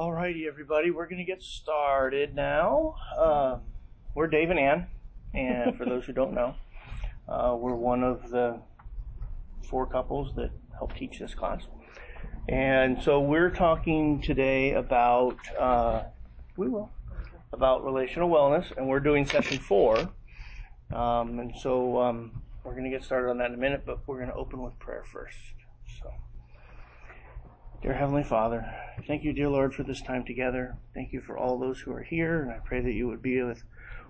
Alrighty, everybody, we're going to get started now. We're Dave and Ann, and for those who don't know, we're one of the four couples that help teach this class. And so we're talking today about relational wellness, and we're doing session 4. And so we're going to get started on that in a minute, but we're going to open with prayer first. So. Dear Heavenly Father, thank you, dear Lord, for this time together. Thank you for all those who are here, and I pray that you would be with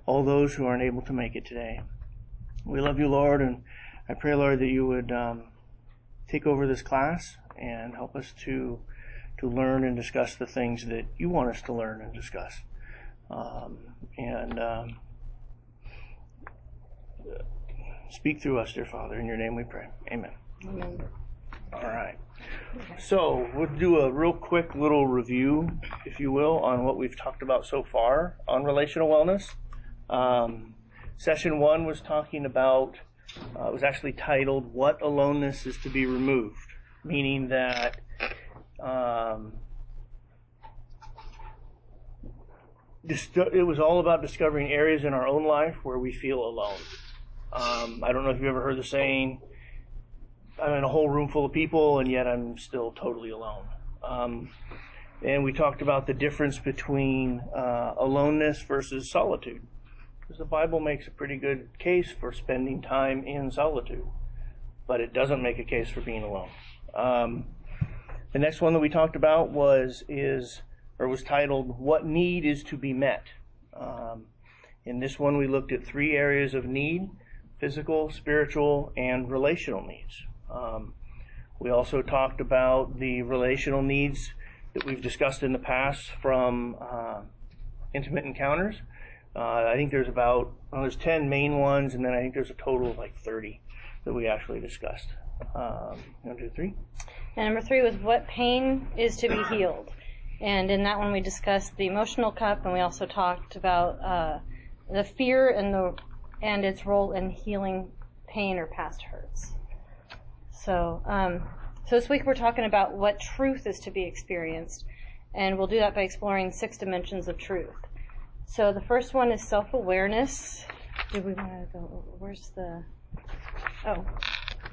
all those who aren't able to make it today. We love you, Lord, and I pray, Lord, that you would take over this class and help us to learn and discuss the things that you want us to learn and discuss. Speak through us, dear Father. In your name we pray. Amen. Amen. All right. So we'll do a real quick little review, if you will, on what we've talked about so far on relational wellness. Session 1 was talking about, it was actually titled, What Aloneness is to be Removed, meaning that it was all about discovering areas in our own life where we feel alone. I don't know if you've ever heard the saying, I'm in a whole room full of people, and yet I'm still totally alone. And we talked about the difference between aloneness versus solitude, because the Bible makes a pretty good case for spending time in solitude, but it doesn't make a case for being alone. The next one that we talked about was titled, What Need is to be Met? In this one, we looked at 3 areas of need: physical, spiritual, and relational needs. We also talked about the relational needs that we've discussed in the past from intimate encounters. I think there's there's 10 main ones, and then I think there's a total of like 30 that we actually discussed. 1, 2, 3. And number 3 was what pain is to be healed. And in that one we discussed the emotional cup, and we also talked about the fear and its role in healing pain or past hurts. So this week we're talking about what truth is to be experienced, and we'll do that by exploring 6 dimensions of truth. So the first one is self-awareness. Do we want to go? Where's the? Oh,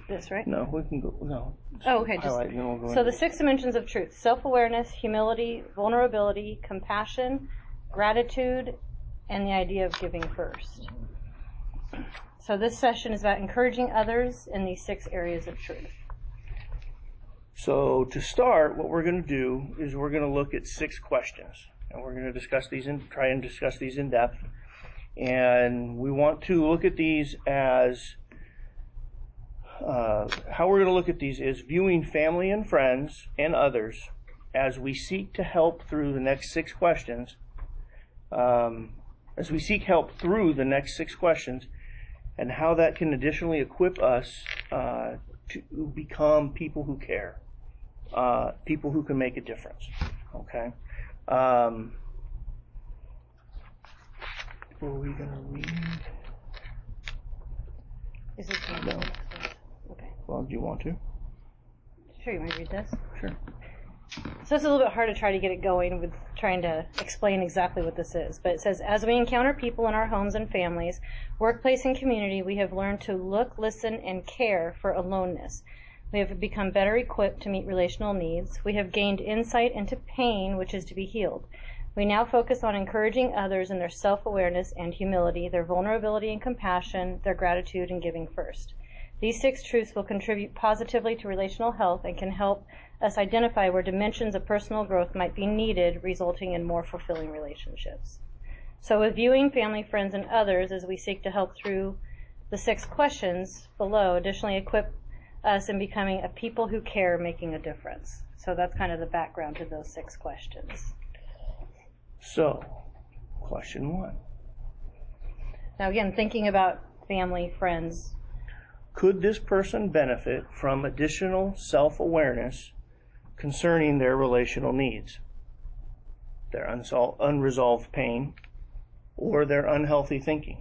this right? No, we can go. No. Oh, okay. So the 6 dimensions of truth: self-awareness, humility, vulnerability, compassion, gratitude, and the idea of giving first. So this session is about encouraging others in these 6 areas of truth. So to start, what we're going to do is we're going to look at 6 questions, and we're going to discuss these and try and discuss these in depth. And we want to look at these as how we're going to look at these is viewing family and friends and others as we seek to help through the next 6 questions. As we seek help through the next 6 questions, and how that can additionally equip us to become people who care, people who can make a difference. Okay? Were we going to read? Is this one? No. Okay. Well, do you want to? Sure, you want to read this? Sure. So it's a little bit hard to try to get it going with trying to explain exactly what this is. But it says, as we encounter people in our homes and families, workplace and community, we have learned to look, listen, and care for aloneness. We have become better equipped to meet relational needs. We have gained insight into pain, which is to be healed. We now focus on encouraging others in their self-awareness and humility, their vulnerability and compassion, their gratitude and giving first. These 6 truths will contribute positively to relational health and can help us identify where dimensions of personal growth might be needed, resulting in more fulfilling relationships. So with viewing family, friends, and others as we seek to help through the 6 questions below, additionally equip us in becoming a people who care, making a difference. So that's kind of the background to those 6 questions. So, question 1. Now again, thinking about family, friends. Could this person benefit from additional self-awareness concerning their relational needs, their unresolved pain, or their unhealthy thinking?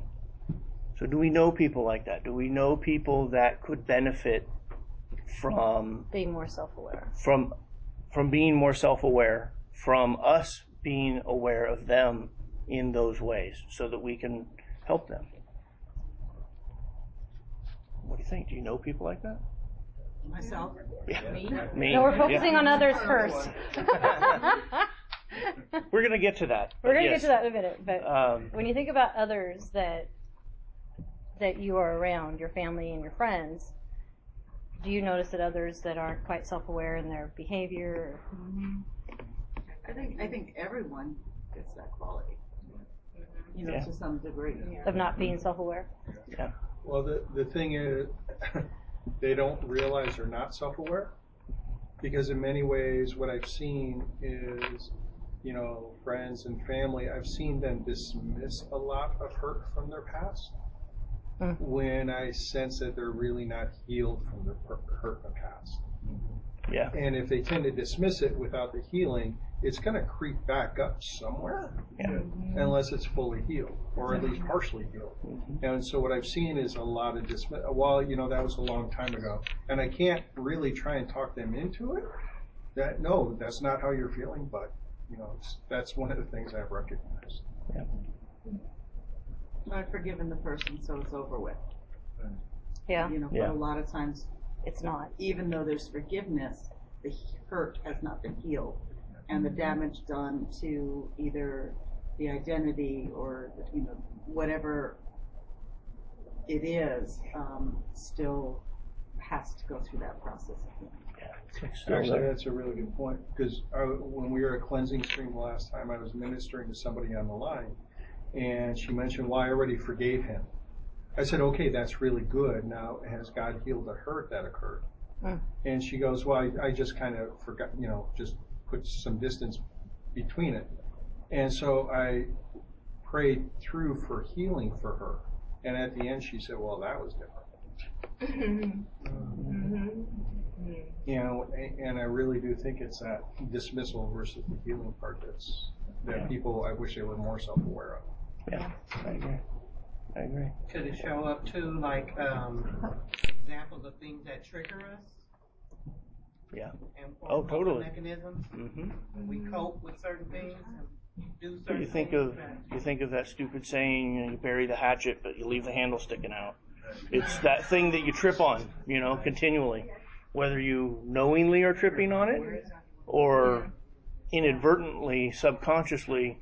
So do we know people like that? Do we know people that could benefit from being more self-aware? From being more self-aware, from us being aware of them in those ways so that we can help them. What do you think? Do you know people like that? Myself. Yeah. Me. No, we're focusing on others first. We're going to get to that. We're going to get to that in a minute. But when you think about others that you are around, your family and your friends, do you notice that others that aren't quite self-aware in their behavior? I think everyone gets that quality, to some degree. Of not being self-aware? Yeah. Well, the thing is, they don't realize they're not self-aware, because in many ways what I've seen is, friends and family, I've seen them dismiss a lot of hurt from their past when I sense that they're really not healed from their hurt from the past. Yeah. And if they tend to dismiss it without the healing, it's going to creep back up somewhere, unless it's fully healed, or at least partially healed. Mm-hmm. And so what I've seen is a lot of dismissal. Well, that was a long time ago, and I can't really try and talk them into it. That's not how you're feeling, but, that's one of the things I've recognized. Yeah. I've forgiven the person, so it's over with. Yeah. But a lot of times it's not. Even though there's forgiveness, the hurt has not been healed, and the damage done to either the identity or whatever it is still has to go through that process again. Actually, that's a really good point, because when we were at Cleansing Stream last time, I was ministering to somebody on the line, and she mentioned, well, I already forgave him. I said, okay, that's really good. Now, has God healed the hurt that occurred? Huh. And she goes, well, I just kind of forgot, just put some distance between it. And so I prayed through for healing for her. And at the end, she said, well, that was different. And I really do think it's that dismissal versus the healing part that people, I wish they were more self-aware of. Yeah, I agree. Could it show up too, like examples of things that trigger us? Yeah. And totally. Mechanisms. Mm-hmm. We cope with certain things and do certain things. You think of that stupid saying, you bury the hatchet, but you leave the handle sticking out. It's that thing that you trip on, continually. Whether you knowingly are tripping on it or inadvertently, subconsciously,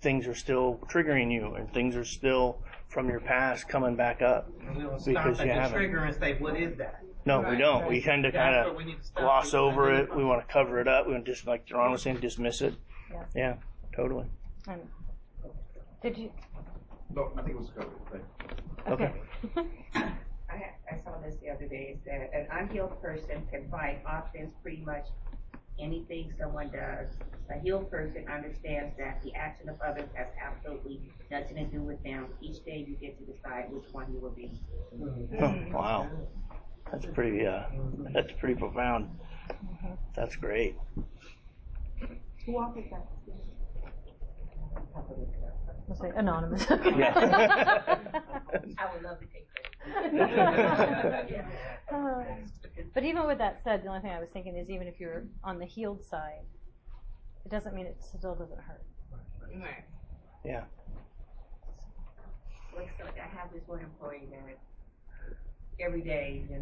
things are still triggering you, and things are still from your past coming back up. And we don't stop at the trigger and say, what is that? No, we don't. We tend to kind of gloss over it. We want to cover it up. We want to just, like Ron was saying, dismiss it. Yeah, totally. Did you? No, I think it was covered. Okay. I saw this the other day. It said an unhealed person can find offense pretty much anything someone does. A healed person understands that the action of others has absolutely nothing to do with them. Each day you get to decide which one you will be. Oh, wow, that's pretty profound. That's great. Who authored that? We'll say anonymous. I would love to take that. But even with that said, the only thing I was thinking is, even if you're on the healed side, it doesn't mean it still doesn't hurt. Right. Yeah. Like I have this one employee that every day, she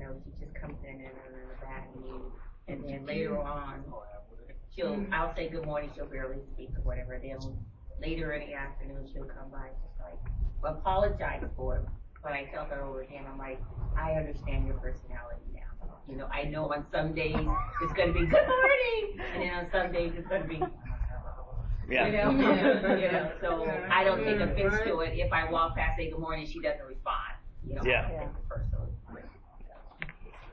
just comes in and back and then later on, I'll say good morning, she'll barely speak or whatever. Then later in the afternoon, she'll come by just like apologize for it. But I tell her over again, I'm like, I understand your personality now. I know on some days it's going to be good morning, and then on some days it's going to be, So I don't take offense to it. If I walk past, say good morning, she doesn't respond. I think I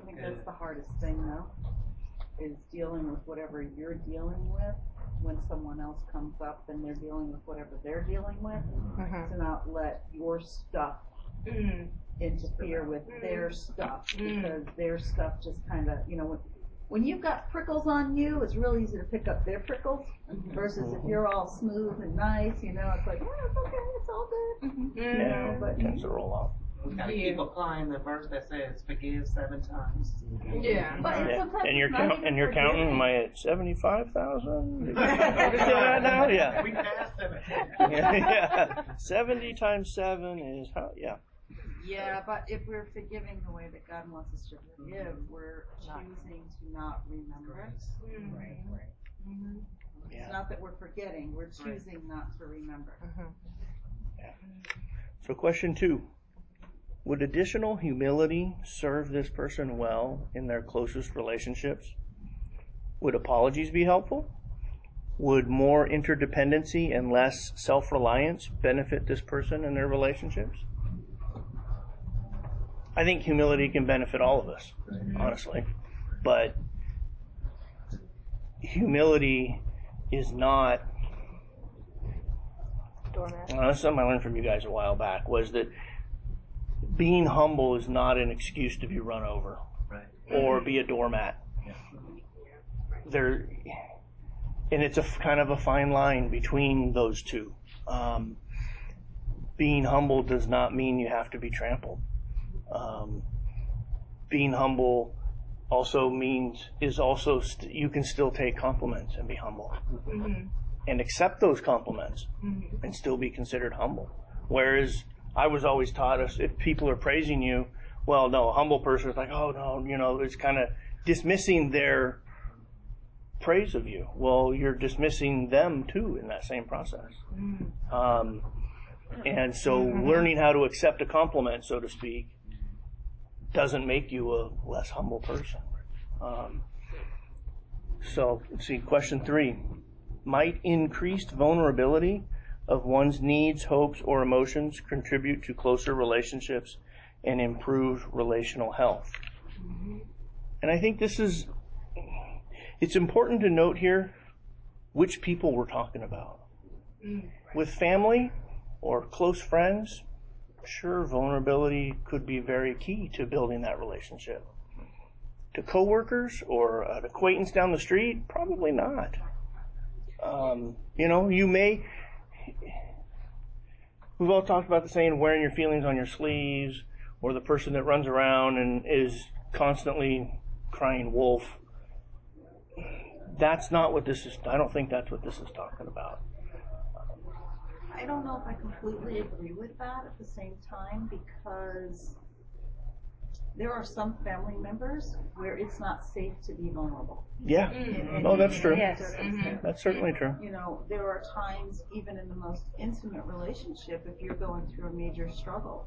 think that's the hardest thing, though, is dealing with whatever you're dealing with when someone else comes up and they're dealing with whatever they're dealing with, to not let your stuff interfere with their stuff, because their stuff just kind of, when you've got prickles on you, it's real easy to pick up their prickles, versus if you're all smooth and nice, it's like, it's okay, it's all good. But it tends to roll off. We've got to keep applying the verse that says, forgive 7 times. Yeah. But and you're counting my 75,000? Did I know? Yeah. We passed 7,000. Yeah. 70 times 7 is how? Yeah. Yeah, but if we're forgiving the way that God wants us to forgive, we're choosing to not remember. Mm-hmm. Right, right. Mm-hmm. Yeah. It's not that we're forgetting, we're choosing not to remember. Mm-hmm. Yeah. So question 2, would additional humility serve this person well in their closest relationships? Would apologies be helpful? Would more interdependency and less self-reliance benefit this person in their relationships? I think humility can benefit all of us, honestly. But humility is not... That's something I learned from you guys a while back, was that being humble is not an excuse to be run over or be a doormat. Yeah. There, and it's a kind of a fine line between those two. Being humble does not mean you have to be trampled. Being humble also means you can still take compliments and be humble, mm-hmm. and accept those compliments, mm-hmm. and still be considered humble. Whereas I was always taught us, if people are praising you, well, no, a humble person is like, oh no, you know, it's kind of dismissing their praise of you. Well, you're dismissing them too in that same process. Mm-hmm. And so mm-hmm. learning how to accept a compliment, so to speak, doesn't make you a less humble person. So, let's see, question 3. Might increased vulnerability of one's needs, hopes, or emotions contribute to closer relationships and improve relational health? Mm-hmm. And I think it's important to note here which people we're talking about. Mm-hmm. With family or close friends, sure, vulnerability could be very key to building that relationship. To coworkers or an acquaintance down the street, probably not. We've all talked about the saying, wearing your feelings on your sleeves, or the person that runs around and is constantly crying wolf. That's not what this is. I don't think that's what this is talking about. I don't know if I completely agree with that at the same time, because there are some family members where it's not safe to be vulnerable. Yeah. Mm-hmm. Oh, that's true. Yes. Mm-hmm. That's certainly true. You know, there are times, even in the most intimate relationship, if you're going through a major struggle,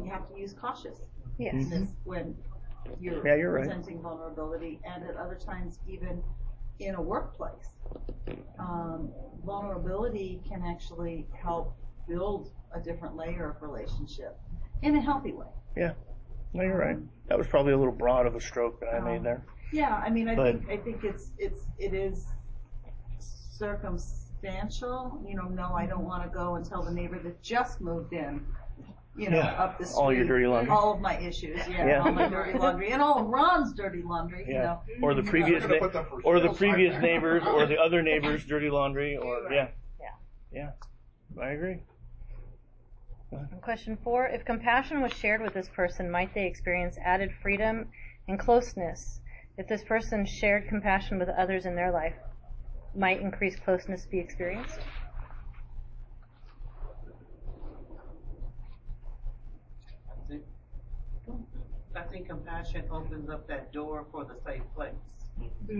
you have to use cautiousness. Yes. Mm-hmm. When you're, presenting vulnerability, and at other times, even in a workplace. Vulnerability can actually help build a different layer of relationship in a healthy way. Yeah. No, you're right. That was probably a little broad of a stroke that I made there. Yeah, I mean, I think it is circumstantial. You know, no, I don't want to go and tell the neighbor that just moved in, you know, up the street. All your dirty laundry. All of my issues, all my dirty laundry. And all of Ron's dirty laundry, you know. Or the previous neighbors or the other neighbor's dirty laundry. Yeah, I agree. Question 4, if compassion was shared with this person, might they experience added freedom and closeness? If this person shared compassion with others in their life, might increased closeness be experienced? I think compassion opens up that door for the safe place, mm-hmm.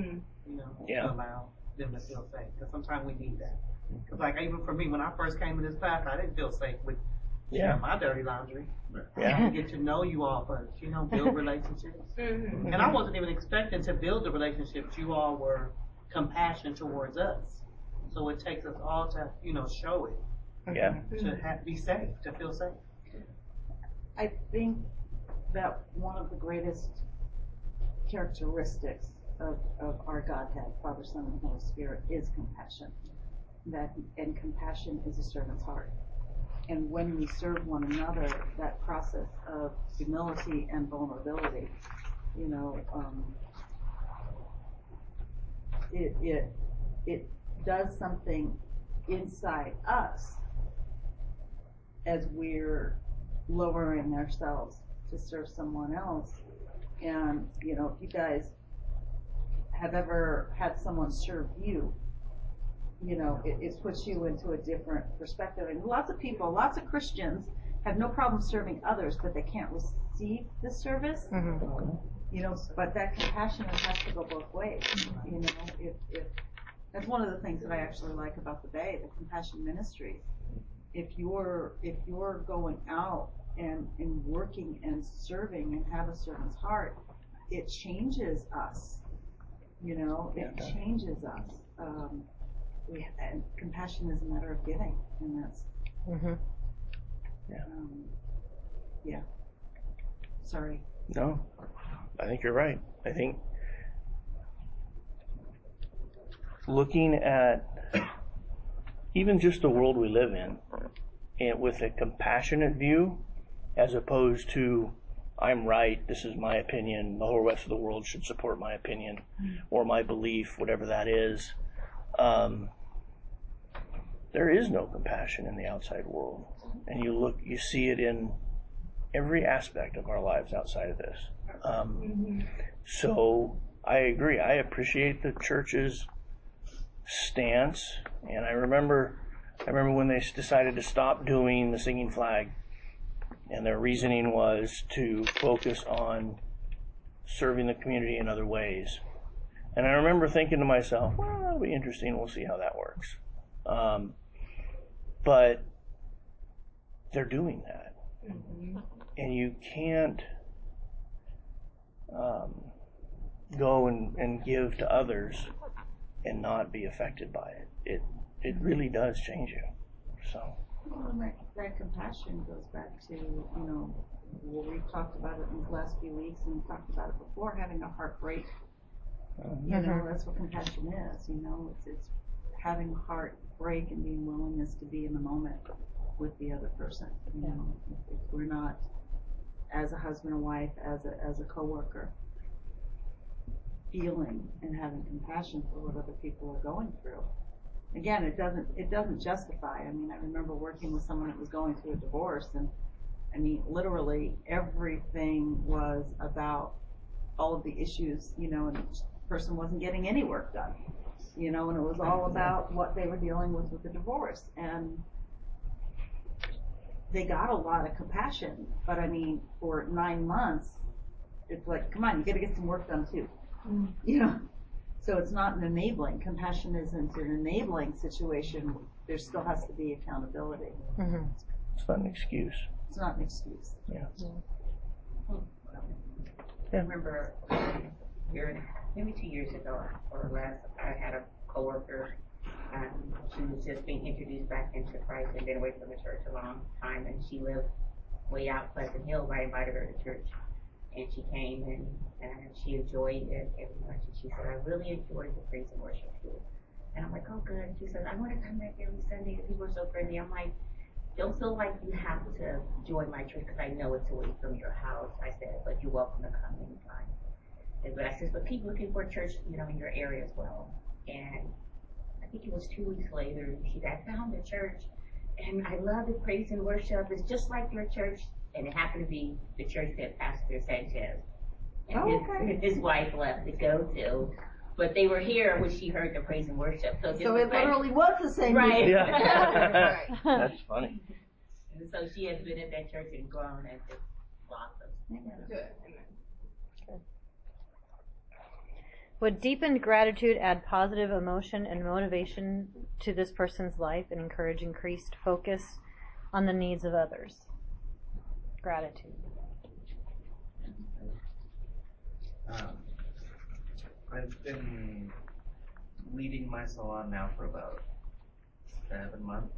you know, to allow them to feel safe. Because sometimes we need that. Because, like, even for me, when I first came in this class, I didn't feel safe with my dirty laundry. I had to get to know you all first, you know, build relationships. Mm-hmm. And I wasn't even expecting to build the relationships. You all were compassionate towards us. So it takes us all to, you know, show it. Yeah. To be safe, to feel safe. I think that one of the greatest characteristics of our Godhead, Father, Son, and Holy Spirit, is compassion. And compassion is a servant's heart. And when we serve one another, that process of humility and vulnerability, you know, it does something inside us as we're lowering ourselves to serve someone else. And, you know, if you guys have ever had someone serve you, you know, it puts you into a different perspective. And lots of people, lots of Christians have no problem serving others, but they can't receive the service. Mm-hmm. You know, but that compassion has to go both ways. You know, if that's one of the things that I actually like about the Bay, the compassion ministries. If you're going out and working and serving and have a servant's heart, it changes us. You know, it changes us. And compassion is a matter of giving, and that's. Mm-hmm. Yeah. Yeah. Sorry. No, I think you're right. I think looking at even just the world we live in, and with a compassionate view, as opposed to I'm right, this is my opinion, the whole rest of the world should support my opinion or my belief, whatever that is. There is no compassion in the outside world, and you see it in every aspect of our lives outside of this. So I agree. I appreciate the church's stance, and I remember when they decided to stop doing the singing flag, and their reasoning was to focus on serving the community in other ways. And I remember thinking to myself, well, that'll be interesting. We'll see how that works. But they're doing that. Mm-hmm. And you can't go and give to others and not be affected by it. It really does change you. So that compassion goes back to, you know, we've talked about it in the last few weeks, and we've talked about it before, having a heartbreak. You know, that's what compassion is. You know, it's having a heartbreak and being willingness to be in the moment with the other person. You know, if we're not, as a husband and wife, as a coworker, feeling and having compassion for what other people are going through. Again, it doesn't justify. I mean, I remember working with someone that was going through a divorce, and I mean, literally everything was about all of the issues, you know, and the person wasn't getting any work done, you know, and it was all about what they were dealing with the divorce. And they got a lot of compassion, but I mean, for 9 months, it's like, come on, you got to get some work done too, you know. So it's not an enabling. Compassion isn't an enabling situation. There still has to be accountability. Mm-hmm. It's not an excuse. It's not an excuse. Yeah. I remember maybe 2 years ago or less, I had a coworker. She was just being introduced back into Christ and been away from the church a long time, and she lived way out Pleasant Hills. I invited her to church, and she came, and she enjoyed it every much. And she said, I really enjoyed the praise and worship here. And I'm like, oh, good. And she said, I want to come back every Sunday because people are so friendly. I'm like, don't feel like you have to join my church because I know it's away from your house. I said, but you're welcome to come anytime. And but I said, but keep looking for a church, you know, in your area as well. And I think it was 2 weeks later, she said, I found a church, and I love the praise and worship. It's just like your church. And it happened to be the church that Pastor Sanchez and his wife left to go to. But they were here when she heard the praise and worship. So it literally was the same. Right. Yeah. That's funny. And so she has been at that church and grown and just blossomed. Good. Would deepened gratitude add positive emotion and motivation to this person's life and encourage increased focus on the needs of others? Gratitude. I've been leading my salon now for about 7 months.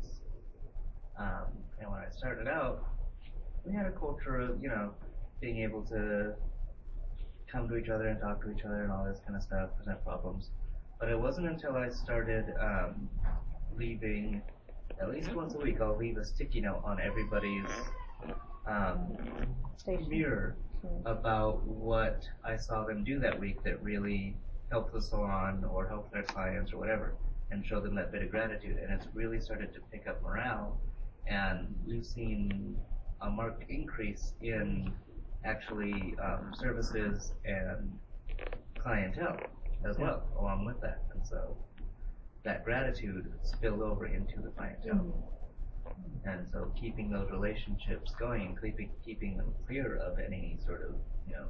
And when I started out, we had a culture of, you know, being able to come to each other and talk to each other and all this kind of stuff, present problems. But it wasn't until I started leaving at least once a week. I'll leave a sticky note on everybody's mirror about what I saw them do that week that really helped the salon or helped their clients or whatever, and show them that bit of gratitude. And it's really started to pick up morale, and we've seen a marked increase in actually services and clientele as well, along with that. And so that gratitude spilled over into the clientele. Mm-hmm. And so keeping those relationships going, keeping them clear of any sort of, you know,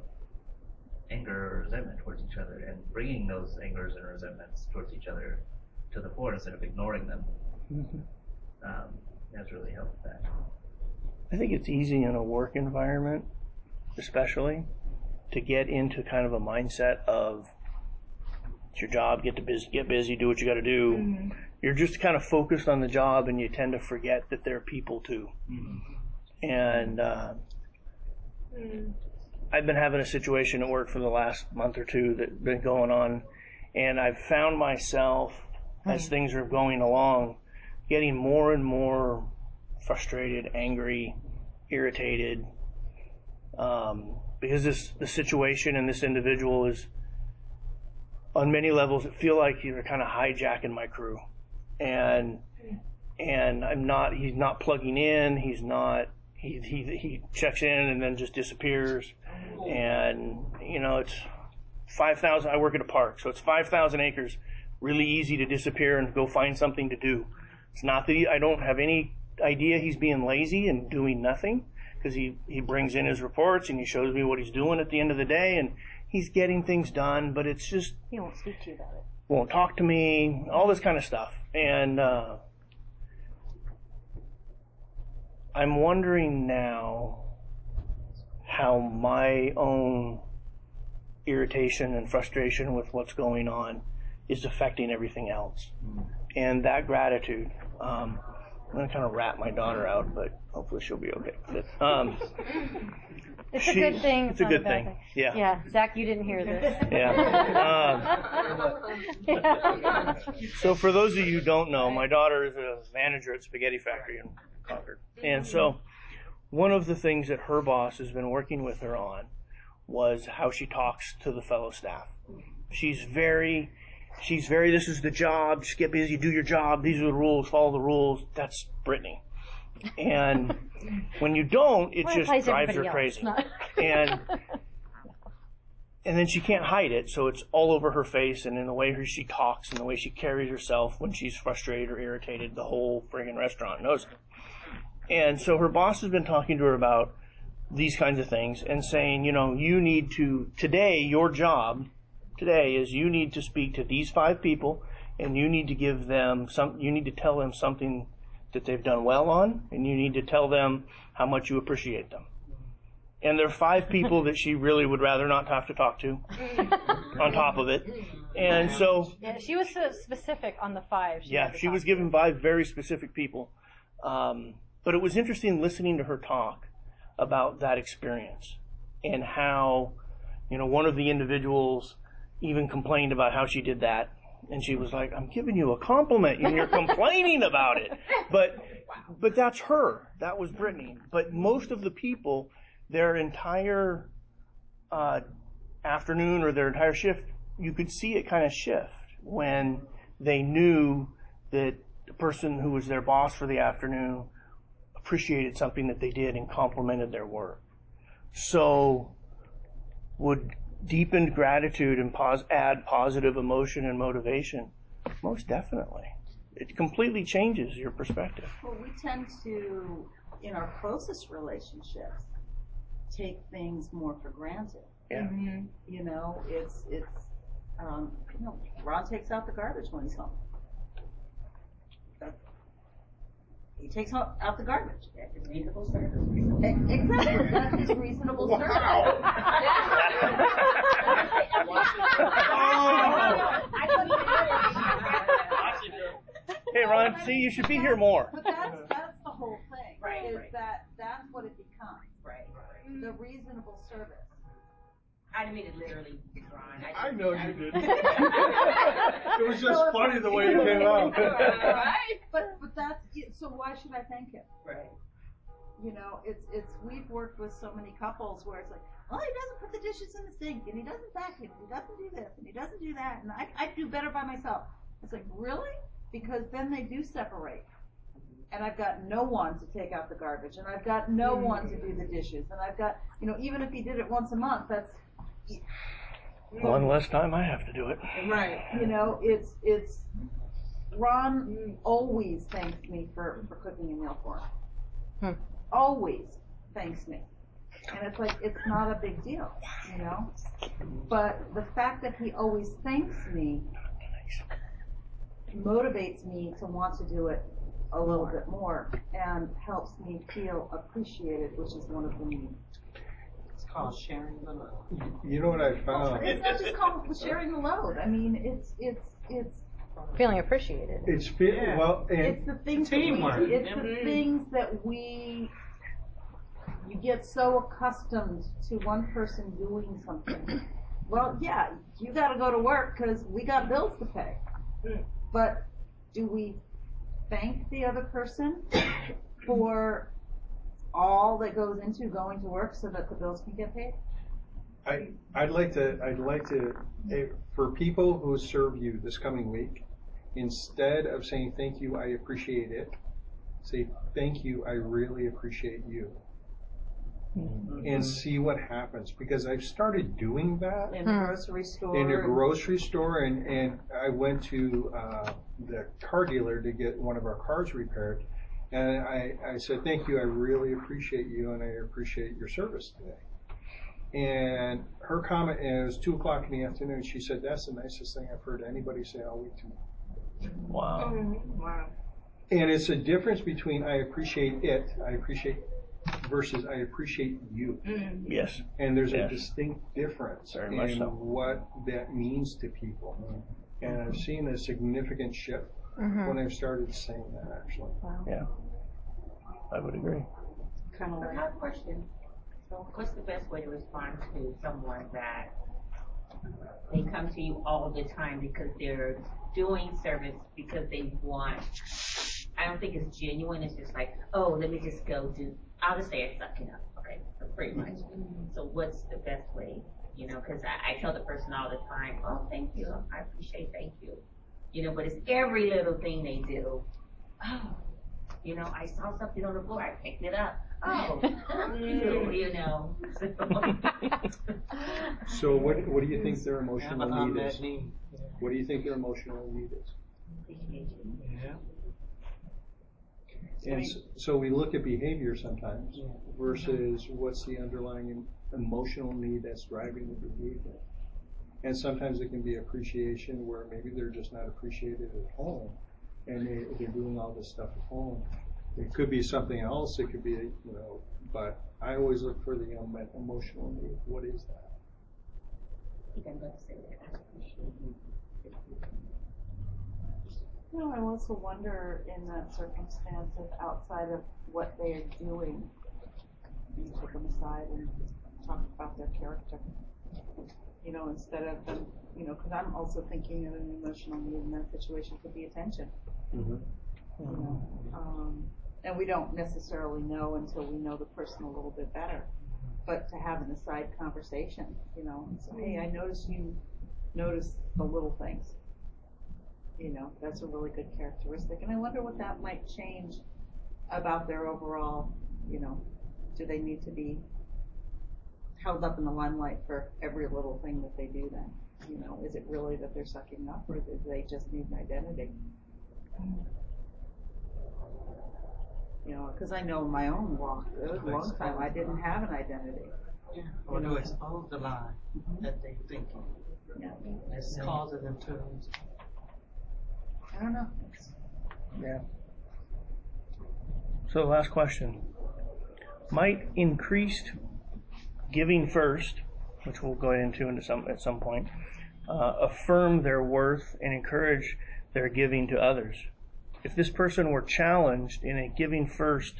anger or resentment towards each other, and bringing those angers and resentments towards each other to the fore instead of ignoring them. Mm-hmm. That's really helped that. I think it's easy in a work environment, especially, to get into kind of a mindset of it's your job, get busy, do what you got to do. Mm-hmm. You're just kind of focused on the job, and you tend to forget that there are people too. Mm-hmm. And I've been having a situation at work for the last month or two that's been going on, and I've found myself, as things are going along, getting more and more frustrated, angry, irritated, because the situation and this individual is, on many levels, it feel like you're kind of hijacking my crew, and I'm not. He's not plugging in. He's not. He checks in and then just disappears, and you know it's 5,000. I work at a park, so it's 5,000 acres. Really easy to disappear and go find something to do. It's not that I don't have any idea he's being lazy and doing nothing, because he brings in his reports and he shows me what he's doing at the end of the day, and he's getting things done, but it's just... He won't speak to you about it. Won't talk to me, all this kind of stuff. And I'm wondering now how my own irritation and frustration with what's going on is affecting everything else. Mm. And that gratitude... I'm going to kind of rat my daughter out, but hopefully she'll be okay. But, it's a good thing. It's a good thing. Yeah. Yeah. Zach, you didn't hear this. Yeah. So for those of you who don't know, my daughter is a manager at Spaghetti Factory in Concord. And so one of the things that her boss has been working with her on was how she talks to the fellow staff. She's very, this is the job, just get busy, do your job, these are the rules, follow the rules. That's Brittany. And when you don't, it just drives her crazy. And then she can't hide it, so it's all over her face and in the way she talks and the way she carries herself when she's frustrated or irritated, the whole friggin' restaurant knows it. And so her boss has been talking to her about these kinds of things and saying, you know, you need to, today, your job... today is you need to speak to these five people, and you need to give them some. You need to tell them something that they've done well on, and you need to tell them how much you appreciate them. And there are five people that she really would rather not have to talk to. On top of it, and so she was so specific on the five. She was given five very specific people, but it was interesting listening to her talk about that experience and how, you know, one of the individuals even complained about how she did that. And she was like, I'm giving you a compliment and you're complaining about it. But that's her. That was Brittany. But most of the people, their entire afternoon or their entire shift, you could see it kind of shift when they knew that the person who was their boss for the afternoon appreciated something that they did and complimented their work. So would deepened gratitude and add positive emotion and motivation? Most definitely. It completely changes your perspective. Well, we tend to, in our closest relationships, take things more for granted. Yeah. Mm-hmm. You know, you know, Ron takes out the garbage when he's home. He takes out the garbage. It's reasonable service. Exactly. That's reasonable service. Hey, Ron, see, you should be here more. But that's the whole thing. Right. That's what it becomes. Right. The reasonable service. I didn't mean it literally, Ron. I know you didn't. It was just funny the way it came out. Right? But that's it. So why should I thank him? Right. You know, it's we've worked with so many couples where it's like, well, he doesn't put the dishes in the sink, and he doesn't vacuum, and he doesn't do this, and he doesn't do that, and I do better by myself. It's like, really? Because then they do separate. and I've got no one to take out the garbage, and I've got no one to do the dishes, and I've got, you know, even if he did it once a month, that's one less time I have to do it. Right. You know, it's Ron always thanks me for cooking a meal for him. Always thanks me. And it's like, it's not a big deal, you know? But the fact that he always thanks me motivates me to want to do it a little bit more and helps me feel appreciated, which is one of the needs. It's called sharing the load. You know what I found? It's not just called sharing the load. I mean, it's feeling appreciated. It's well, and it's the things teamwork. You get so accustomed to one person doing something. Well, yeah, you got to go to work because we got bills to pay. But do we thank the other person for all that goes into going to work so that the bills can get paid? I'd like to for people who serve you this coming week, instead of saying thank you, I appreciate it, say thank you, I really appreciate you. Mm-hmm. And see what happens, because I've started doing that in the grocery store. And I went to the car dealer to get one of our cars repaired, and I said, "Thank you, I really appreciate you, and I appreciate your service today." And her comment, and it was 2:00 in the afternoon. She said, "That's the nicest thing I've heard anybody say all week to me." Wow! Mm-hmm. Wow! And it's a difference between I appreciate it versus I appreciate you. Yes. And there's a distinct difference in what that means to people. Mm-hmm. And I've seen a significant shift when I've started saying that, actually. Wow. Yeah. I would agree. Kind of like my question. So what's the best way to respond to someone that they come to you all the time because they're doing service because they want, I don't think it's genuine, it's just like, oh, let me just go do, I'll just say I suck it up, okay, pretty much. So what's the best way, you know, because I tell the person all the time, oh, thank you, I appreciate, thank you, you know, but it's every little thing they do. Oh, you know, I saw something on the floor, I picked it up. Oh, you know. So what do you think their emotional need is? What do you think their emotional need is? Yeah. And so we look at behavior sometimes versus what's the underlying emotional need that's driving the behavior. And sometimes it can be appreciation where maybe they're just not appreciated at home and they're doing all this stuff at home. It could be something else, it could be, you know, but I always look for the emotional need. What is that? I think I'm going to say that I appreciate you. You know, I also wonder in that circumstance if outside of what they are doing, you take them aside and talk about their character. You know, instead of them, you know, because I'm also thinking of an emotional need in that situation could be attention. Mm-hmm. You know, and we don't necessarily know until we know the person a little bit better. But to have an aside conversation, you know, and say, hey, I noticed you notice the little things. You know, that's a really good characteristic. And I wonder what that might change about their overall, you know, do they need to be held up in the limelight for every little thing that they do then? You know, is it really that they're sucking up or do they just need an identity? You know, because I know in my own walk, it was a long time, I didn't have an identity. Yeah. Or do expose the lie that they're thinking. Yeah. It's causing them to... I don't know. Yeah. So last question. Might increased giving first, which we'll go into at some point, affirm their worth and encourage their giving to others? If this person were challenged in a giving first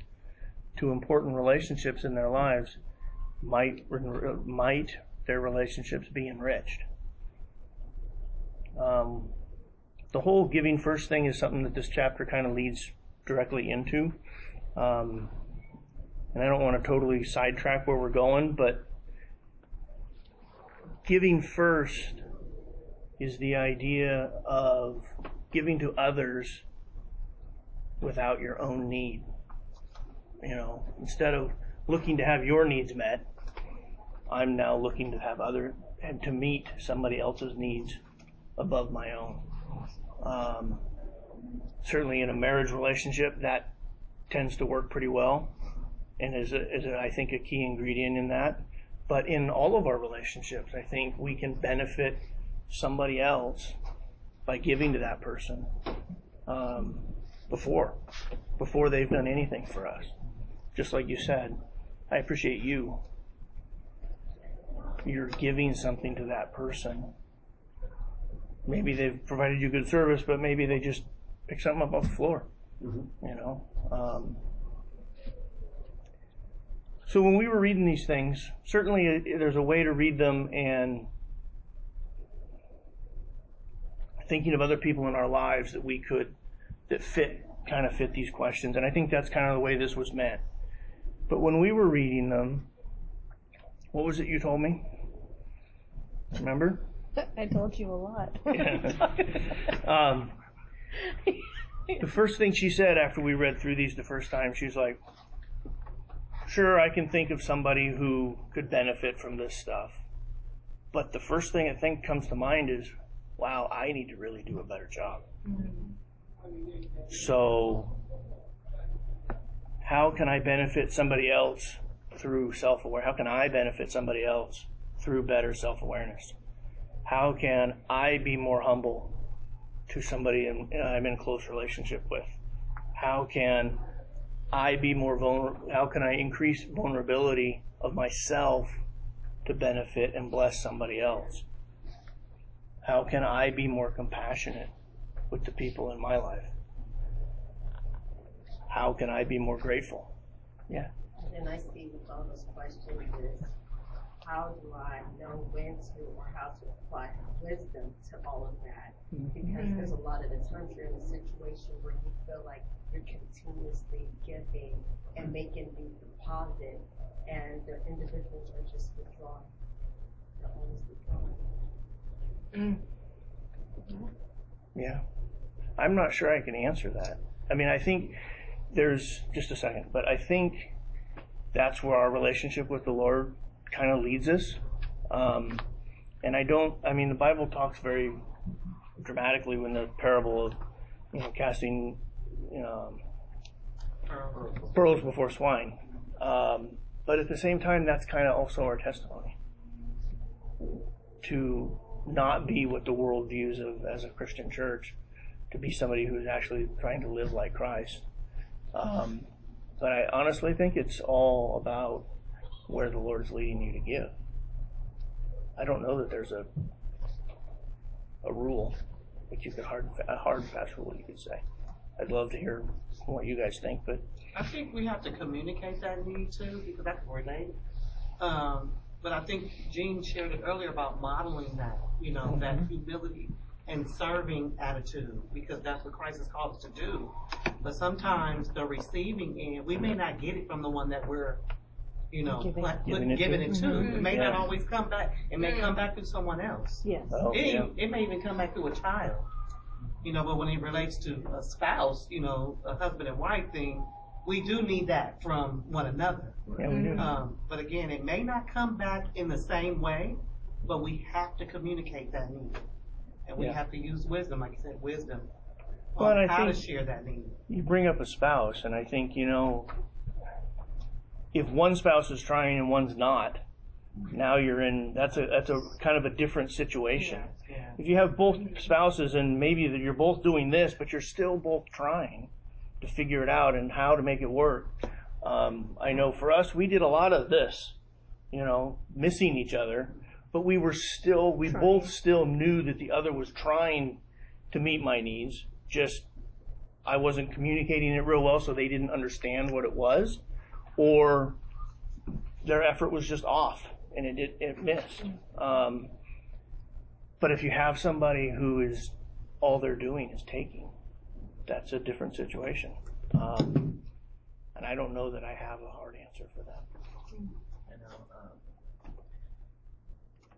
to important relationships in their lives, might their relationships be enriched? The whole giving first thing is something that this chapter kind of leads directly into. And I don't want to totally sidetrack where we're going, but giving first is the idea of giving to others without your own need. You know, instead of looking to have your needs met, I'm now looking to have other and to meet somebody else's needs above my own. Certainly in a marriage relationship, that tends to work pretty well, and is I think a key ingredient in that. But in all of our relationships, I think we can benefit somebody else by giving to that person before they've done anything for us. Just like you said, I appreciate you. You're giving something to that person. Maybe they've provided you good service, but maybe they just pick something up off the floor. Mm-hmm. You know. So when we were reading these things, certainly there's a way to read them and thinking of other people in our lives that we could, that fit these questions. And I think that's kind of the way this was meant. But when we were reading them, what was it you told me? Remember? I told you a lot. Yeah. The first thing she said after we read through these the first time, she's like, sure, I can think of somebody who could benefit from this stuff. But the first thing I think comes to mind is, wow, I need to really do a better job. Mm-hmm. So how can I benefit somebody else through self-awareness? How can I benefit somebody else through better self-awareness? How can I be more humble to somebody I'm in a close relationship with? How can I be more vulnerable? How can I increase vulnerability of myself to benefit and bless somebody else? How can I be more compassionate with the people in my life? How can I be more grateful? Yeah. And I see with all those questions is, how do I know when to or how to apply wisdom to all of that? Because there's a lot of the times you're in a situation where you feel like you're continuously giving and making the deposit, and the individuals are just withdrawing. They're always withdrawing. Mm. Yeah. I'm not sure I can answer that. I mean, I think there's just a second, but I think that's where our relationship with the Lord kind of leads us. I mean, the Bible talks very dramatically when the parable of, you know, casting pearls before swine. But at the same time, that's kind of also our testimony. To not be what the world views of as a Christian church, to be somebody who's actually trying to live like Christ. But I honestly think it's all about where the Lord's leading you to give. I don't know that there's a rule, that you could a hard and fast rule you could say. I'd love to hear what you guys think, but I think we have to communicate that need too, because that's related. But I think Jean shared it earlier about modeling that, you know, that humility and serving attitude, because that's what Christ has called us to do. But sometimes the receiving end, we may not get it from the one that we're, you know, giving it to. Mm-hmm. It may not always come back. It may come back through someone else. Yes. Oh, it may even come back through a child. You know, but when it relates to a spouse, you know, a husband and wife thing, we do need that from one another. Yeah, we do. But again, it may not come back in the same way, but we have to communicate that need. And we have to use wisdom, like you said, wisdom on how to share that need. You bring up a spouse, and I think, you know, if one spouse is trying and one's not, now you're in, that's a kind of a different situation. Yeah, yeah. If you have both spouses and maybe that you're both doing this, but you're still both trying to figure it out and how to make it work. I know for us, we did a lot of this, you know, missing each other, but we both still knew that the other was trying to meet my needs. Just, I wasn't communicating it real well, so they didn't understand what it was, or their effort was just off and it missed. But if you have somebody who is, all they're doing is taking, that's a different situation. And I don't know that I have a hard answer for that. I know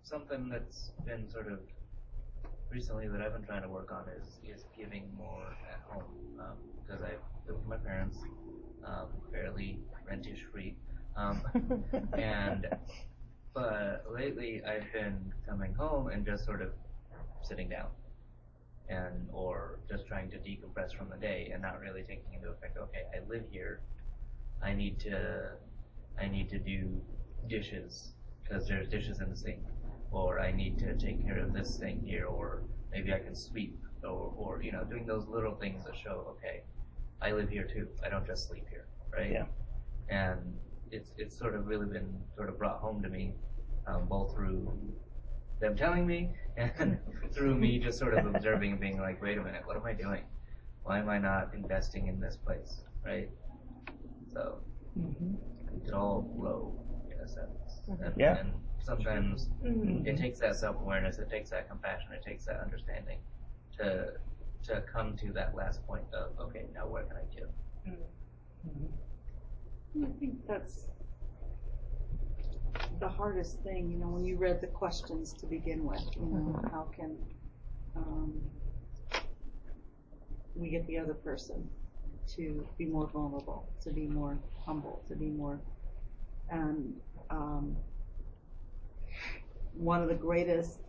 something that's been sort of recently that I've been trying to work on is giving more at home, because I've lived with my parents, fairly rent-free. But lately I've been coming home and just sort of sitting down and or just trying to decompress from the day and not really taking into effect, okay, I live here. I need to do dishes because there's dishes in the sink, or I need to take care of this thing here, or maybe I can sweep, or you know, doing those little things that show, okay, I live here too. I don't just sleep here, right? Yeah. And it's sort of really been sort of brought home to me, both through them telling me and through me just sort of observing and being like, wait a minute, what am I doing? Why am I not investing in this place, right? So it all flow in a sense. And, yeah. And sometimes it takes that self-awareness, it takes that compassion, it takes that understanding to come to that last point of, okay, now what can I do? I think that's the hardest thing, you know, when you read the questions to begin with, you know, how can we get the other person to be more vulnerable, to be more humble, to be more, and one of the greatest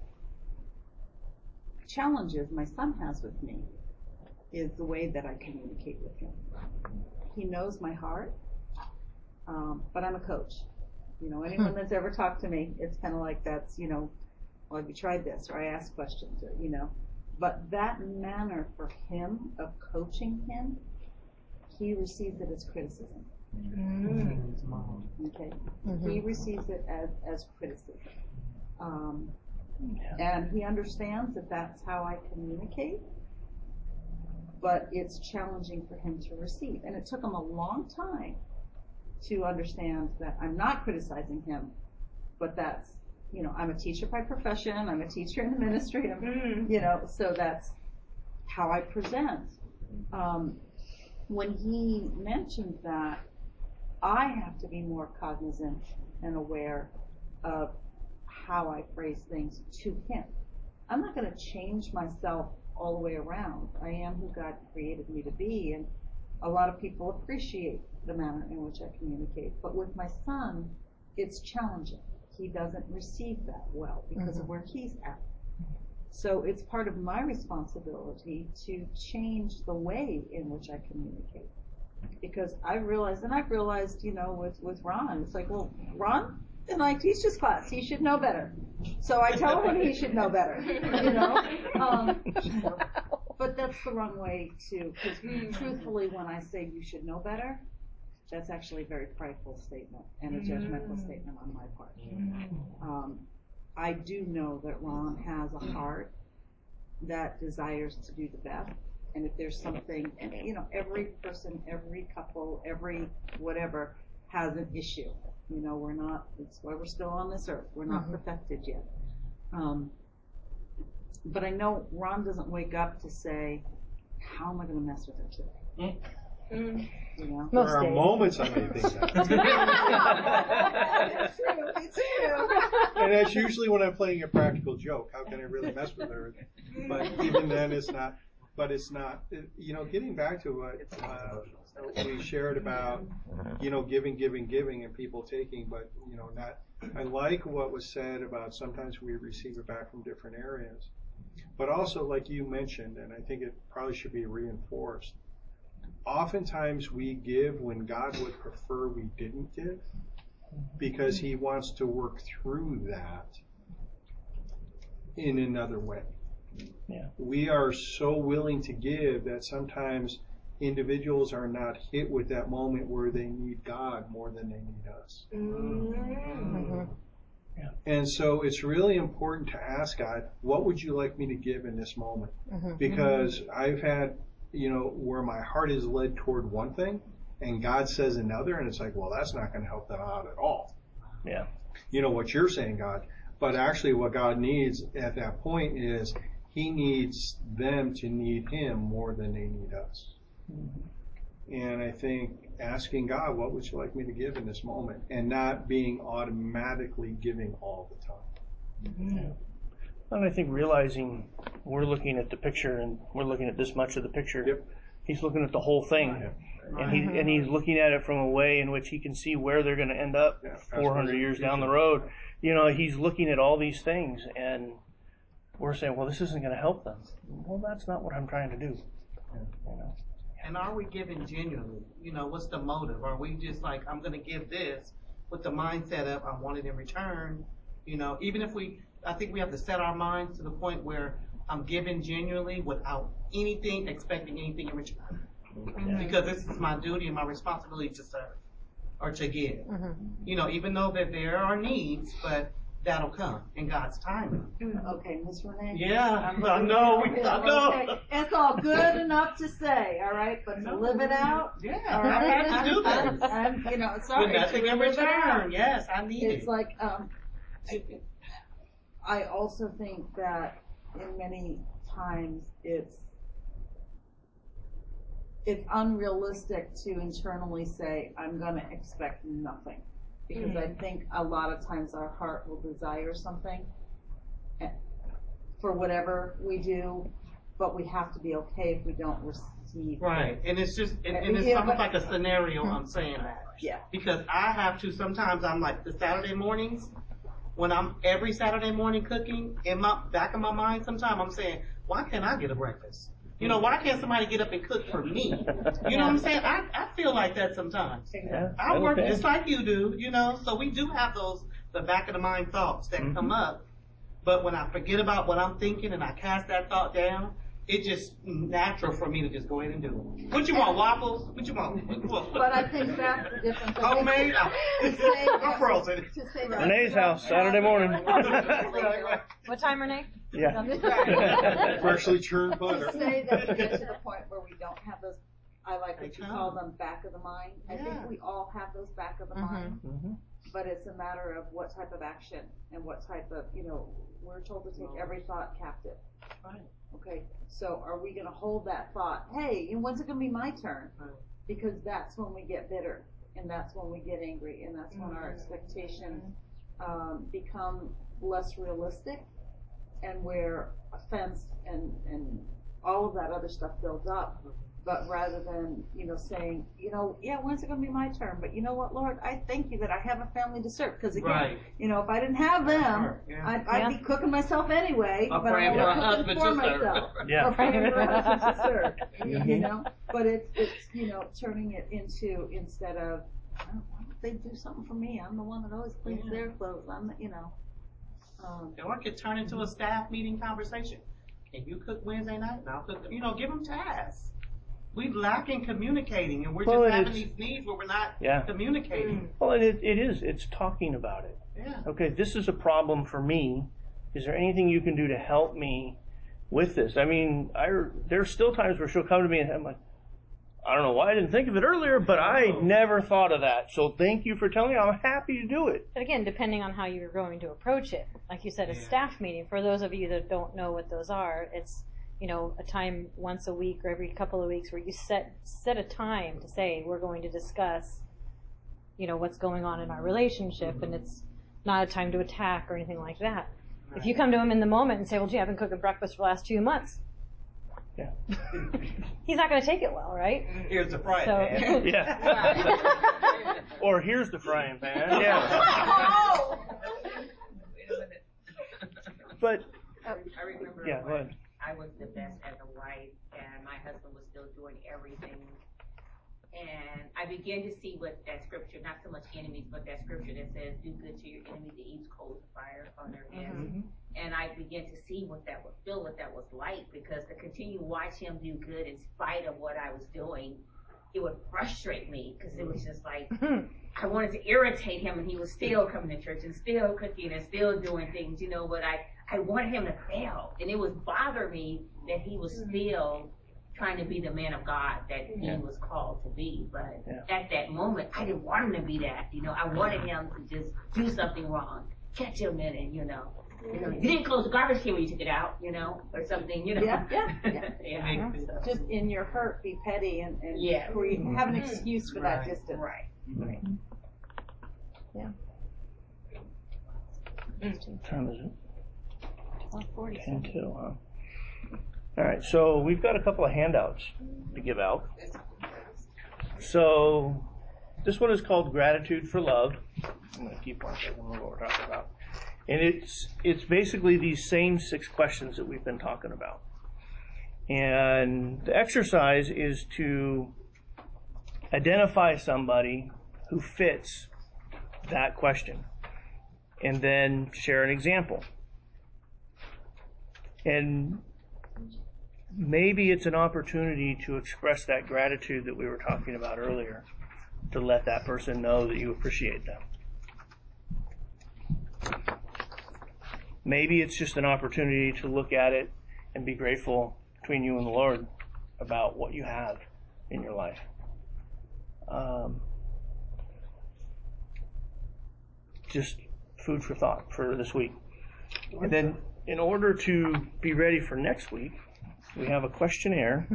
challenges my son has with me is the way that I communicate with him. He knows my heart. But I'm a coach. You know, anyone that's ever talked to me, it's kind of like that's, you know, well, have you tried this? Or I ask questions, or, you know. But that manner for him of coaching him, he receives it as criticism. Okay. He receives it as criticism. And he understands that that's how I communicate, but it's challenging for him to receive. And it took him a long time to understand that I'm not criticizing him, but that's, you know, I'm a teacher by profession, I'm a teacher in the ministry, you know, so that's how I present. When he mentioned that, I have to be more cognizant and aware of how I phrase things to him. I'm not going to change myself all the way around. I am who God created me to be, and a lot of people appreciate the manner in which I communicate. But with my son, it's challenging. He doesn't receive that well because of where he's at. So it's part of my responsibility to change the way in which I communicate. Because I've realized, you know, with Ron, it's like, well, Ron, and I teach this class. He should know better. So I tell him he should know better, you know. But that's the wrong way to, because truthfully, when I say you should know better, that's actually a very prideful statement and a judgmental statement on my part. I do know that Ron has a heart that desires to do the best. And if there's something, and you know, every person, every couple, every whatever has an issue. You know, we're not, it's why we're still on this earth. We're not perfected yet. But I know Ron doesn't wake up to say, how am I going to mess with her today? You know? There are moments I may think that. It's true, it's true. And that's usually when I'm playing a practical joke. How can I really mess with her? But even then, it's not, you know, getting back to what we shared about, you know, giving, and people taking, but, you know, not. I like what was said about sometimes we receive it back from different areas, but also like you mentioned, and I think it probably should be reinforced, oftentimes we give when God would prefer we didn't give, because he wants to work through that in another way. Yeah. We are so willing to give that sometimes individuals are not hit with that moment where they need God more than they need us. And so it's really important to ask God, what would you like me to give in this moment? Because I've had, you know, where my heart is led toward one thing and God says another, and it's like, well, that's not going to help them out at all. Yeah. You know what you're saying, God, but actually what God needs at that point is he needs them to need him more than they need us. And I think asking God, what would you like me to give in this moment? And not being automatically giving all the time. And I think realizing we're looking at the picture and we're looking at this much of the picture. He's looking at the whole thing. And he's looking at it from a way in which he can see where they're going to end up 400 years down the road. You know, he's looking at all these things, and we're saying, well, this isn't going to help them. Well, that's not what I'm trying to do. You know? And are we giving genuinely? You know, what's the motive? Are we just like, I'm going to give this with the mindset of I want it in return? You know, even if we, I think we have to set our minds to the point where I'm giving genuinely without anything, expecting anything in return. Mm-hmm. Because this is my duty and my responsibility to serve or to give. Mm-hmm. You know, even though that there are needs, but that'll come in God's timing. Okay, Miss Renee. Yeah, I know. Okay. It's all good enough to say, all right, but to live it out. Yeah, all right? I have to do this. I'm, you know, sorry. With nothing in return. Yes, I need it. It's like, I also think that in many times it's unrealistic to internally say, I'm going to expect nothing. Because I think a lot of times our heart will desire something for whatever we do, but we have to be okay if we don't receive. Right. And it's just, and it's almost like a scenario I'm saying that. Yeah. Because I have to, sometimes I'm like the Saturday mornings, when I'm every Saturday morning cooking, in my back of my mind sometimes I'm saying, why can't I get a breakfast? You know, why can't somebody get up and cook for me? You know what I'm saying? I feel like that sometimes. Yeah, I work just like you do, you know. So we do have those, the back of the mind thoughts that come up. But when I forget about what I'm thinking and I cast that thought down, it's just natural for me to just go ahead and do it. What you want, waffles? What you want? But I think that's the difference. Homemade? I'm frozen. Renee's house, Saturday morning. What time, Renee? Yeah. Freshly churned butter. To say that we get to the point where we don't have those, I like what you call them, back of the mind. Yeah. I think we all have those back of the mind. Mm-hmm. But it's a matter of what type of action and what type of, you know, we're told to take every thought captive. Right. Okay, so are we going to hold that thought, hey, and when's it going to be my turn? Right. Because that's when we get bitter, and that's when we get angry, and that's when our expectations become less realistic, and where offense and all of that other stuff builds up. But rather than, you know, saying, you know, yeah, when's it going to be my turn? But you know what, Lord, I thank you that I have a family to serve. Because, again, you know, if I didn't have them, I'd be cooking myself anyway. But I'm cooking for myself. Or praying for a husband to serve. You know? But it's, you know, turning it into, instead of, oh, why don't they do something for me? I'm the one that always cleans their clothes. I'm the, you know. Or it could turn into a staff meeting conversation. Can you cook Wednesday night? And I'll cook, you know, give them tasks. We lack in communicating, and we're just having these needs where we're not communicating. Well, it is. It's talking about it. Yeah. Okay, this is a problem for me. Is there anything you can do to help me with this? I mean, there's still times where she'll come to me, and I'm like, I don't know why I didn't think of it earlier, but I never thought of that. So thank you for telling me. I'm happy to do it. And again, depending on how you're going to approach it. Like you said, a staff meeting, for those of you that don't know what those are, it's, you know, a time once a week or every couple of weeks where you set a time to say, we're going to discuss, you know, what's going on in our relationship, and it's not a time to attack or anything like that. Right. If you come to him in the moment and say, well, gee, I've been cooking breakfast for the last 2 months. Yeah. He's not going to take it well, right? Here's the frying pan. Yeah. Or here's the frying pan. Yeah. Oh! Wait a minute. But, I remember go ahead. I was the best as a wife, and my husband was still doing everything. And I began to see what that scripture, not so much enemies, but that scripture that says, do good to your enemies, it eats coals of fire on their heads. Mm-hmm. And I began to see what that would feel, what that was like, because to continue to watch him do good in spite of what I was doing, it would frustrate me, because it was just like, I wanted to irritate him, and he was still coming to church, and still cooking, and still doing things, you know, but I wanted him to fail, and it was bothering me that he was still trying to be the man of God that he was called to be. But at that moment, I didn't want him to be that. You know, I wanted him to just do something wrong, catch him in it. You know, you didn't close the garbage can when you took it out. You know, or something. You know, just in your hurt, be petty, and have an excuse for that distance. Right. Yeah. What time is it? 1:40. 10 to, All right, so we've got a couple of handouts to give out. So this one is called Gratitude for Love. I'm going to keep watching what we're talking about. And it's basically these same six questions that we've been talking about. And the exercise is to identify somebody who fits that question and then share an example. And maybe it's an opportunity to express that gratitude that we were talking about earlier, to let that person know that you appreciate them. Maybe it's just an opportunity to look at it and be grateful between you and the Lord about what you have in your life. Just food for thought for this week. And then in order to be ready for next week, we have a questionnaire.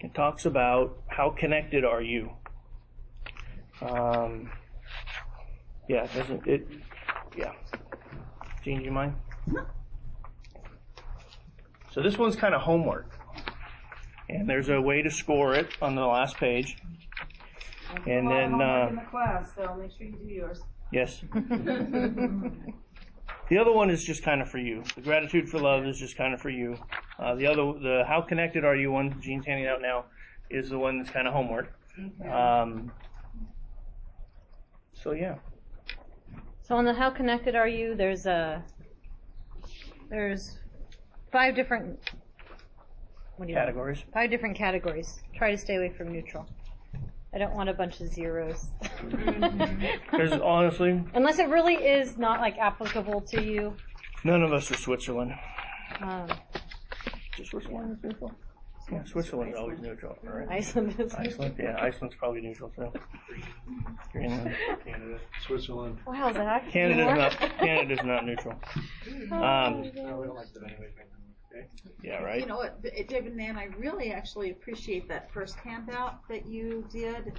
It talks about how connected are you. Gene, do you mind? So this one's kind of homework. And there's a way to score it on the last page. And then in the class, so make sure you do yours. Yes. The other one is just kind of for you. The gratitude for love is just kind of for you. The how connected are you one Gene's handing out now is the one that's kind of homework. So yeah. So on the how connected are you, there's five different categories. Five different categories. Try to stay away from neutral. I don't want a bunch of zeros. There's honestly, unless it really is not like applicable to you. None of us are Switzerland. Just Switzerland is neutral. Yeah, Switzerland's always neutral, right? Iceland is. Iceland, yeah, Iceland's probably neutral too. Canada, Switzerland. Wow, Zach. Canada's not neutral. No, we don't like that anyway. Okay. Yeah, right. You know what, David and Nan, I really actually appreciate that first handout that you did.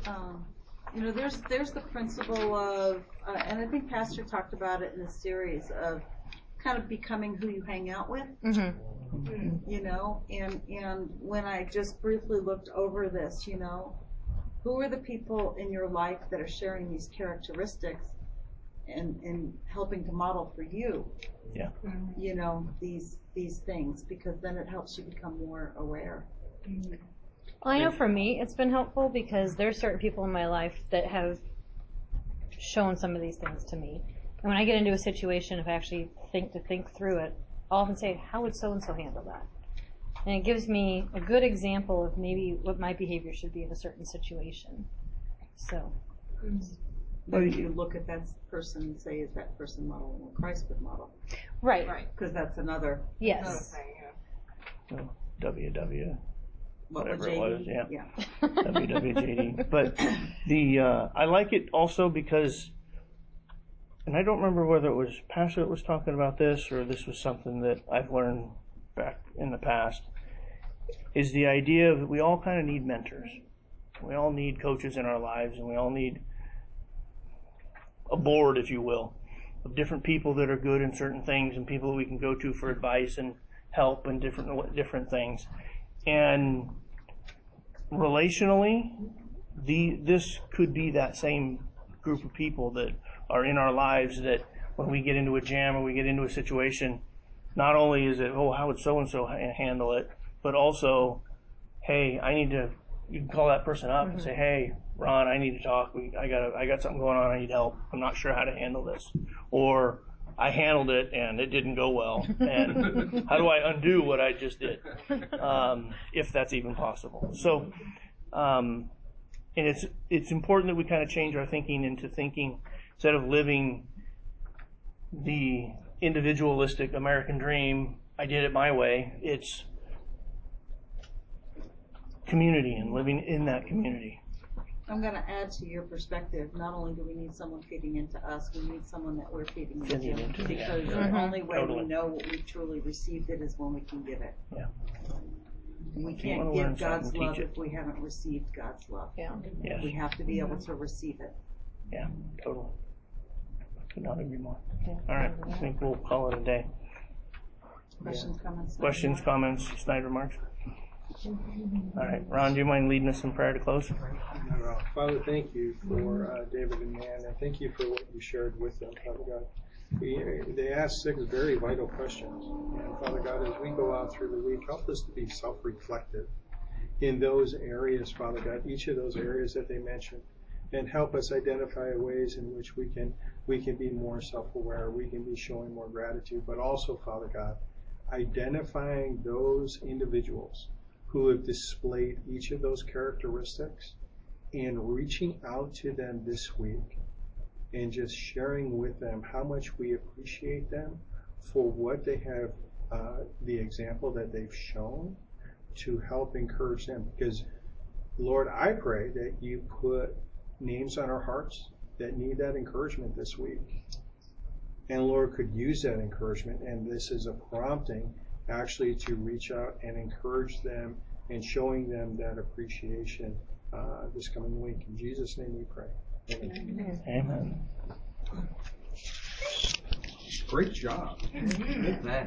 You know, there's the principle of, and I think Pastor talked about it in the series of kind of becoming who you hang out with. Mm-hmm. You know, and when I just briefly looked over this, you know, who are the people in your life that are sharing these characteristics and helping to model for you, yeah, you know, these things, because then it helps you become more aware. Well, I know for me it's been helpful because there are certain people in my life that have shown some of these things to me. And when I get into a situation, if I actually think through it, I'll often say, how would so-and-so handle that? And it gives me a good example of maybe what my behavior should be in a certain situation. So. But you look at that person and say, is that person modeling what Christ would model? Right. Right. Because that's another. Yes. Another thing, yeah. Whatever it was, yeah. WWJD. But I like it also because, and I don't remember whether it was Pastor that was talking about this or this was something that I've learned back in the past, is the idea that we all kind of need mentors. We all need coaches in our lives, and we all need a board, if you will, of different people that are good in certain things and people that we can go to for advice and help and different things. And relationally, this could be that same group of people that are in our lives that when we get into a jam or we get into a situation, not only is it, oh, how would so-and-so handle it, but also, hey, you can call that person up and say, hey, Ron, I need to talk. I got something going on. I need help. I'm not sure how to handle this. Or I handled it and it didn't go well. And how do I undo what I just did? If that's even possible. So, and it's important that we kind of change our thinking into thinking, instead of living the individualistic American dream, I did it my way, it's community and living in that community. I'm going to add to your perspective, not only do we need someone feeding into us, we need someone that we're feeding into. Because the only way we know what we truly received it is when we can give it. Yeah. And we can't give God's love if we haven't received God's love. Yeah. Yes. We have to be able to receive it. Yeah, totally. Could not agree more. All right, I think we'll call it a day. Questions, comments? Questions, comments, snide remarks? All right. Ron, do you mind leading us in prayer to close? Father, thank you for David and Nan, and thank you for what you shared with them, Father God. They asked 6 very vital questions. And Father God, as we go out through the week, help us to be self-reflective in those areas, Father God, each of those areas that they mentioned, and help us identify ways in which we can be more self-aware, we can be showing more gratitude, but also, Father God, identifying those individuals who have displayed each of those characteristics and reaching out to them this week and just sharing with them how much we appreciate them for what they have, the example that they've shown, to help encourage them. Because, Lord, I pray that you put names on our hearts that need that encouragement this week. And, Lord, could use that encouragement, and this is a prompting actually to reach out and encourage them and showing them that appreciation this coming week. In Jesus' name we pray. Amen. Amen. Great job. Amen.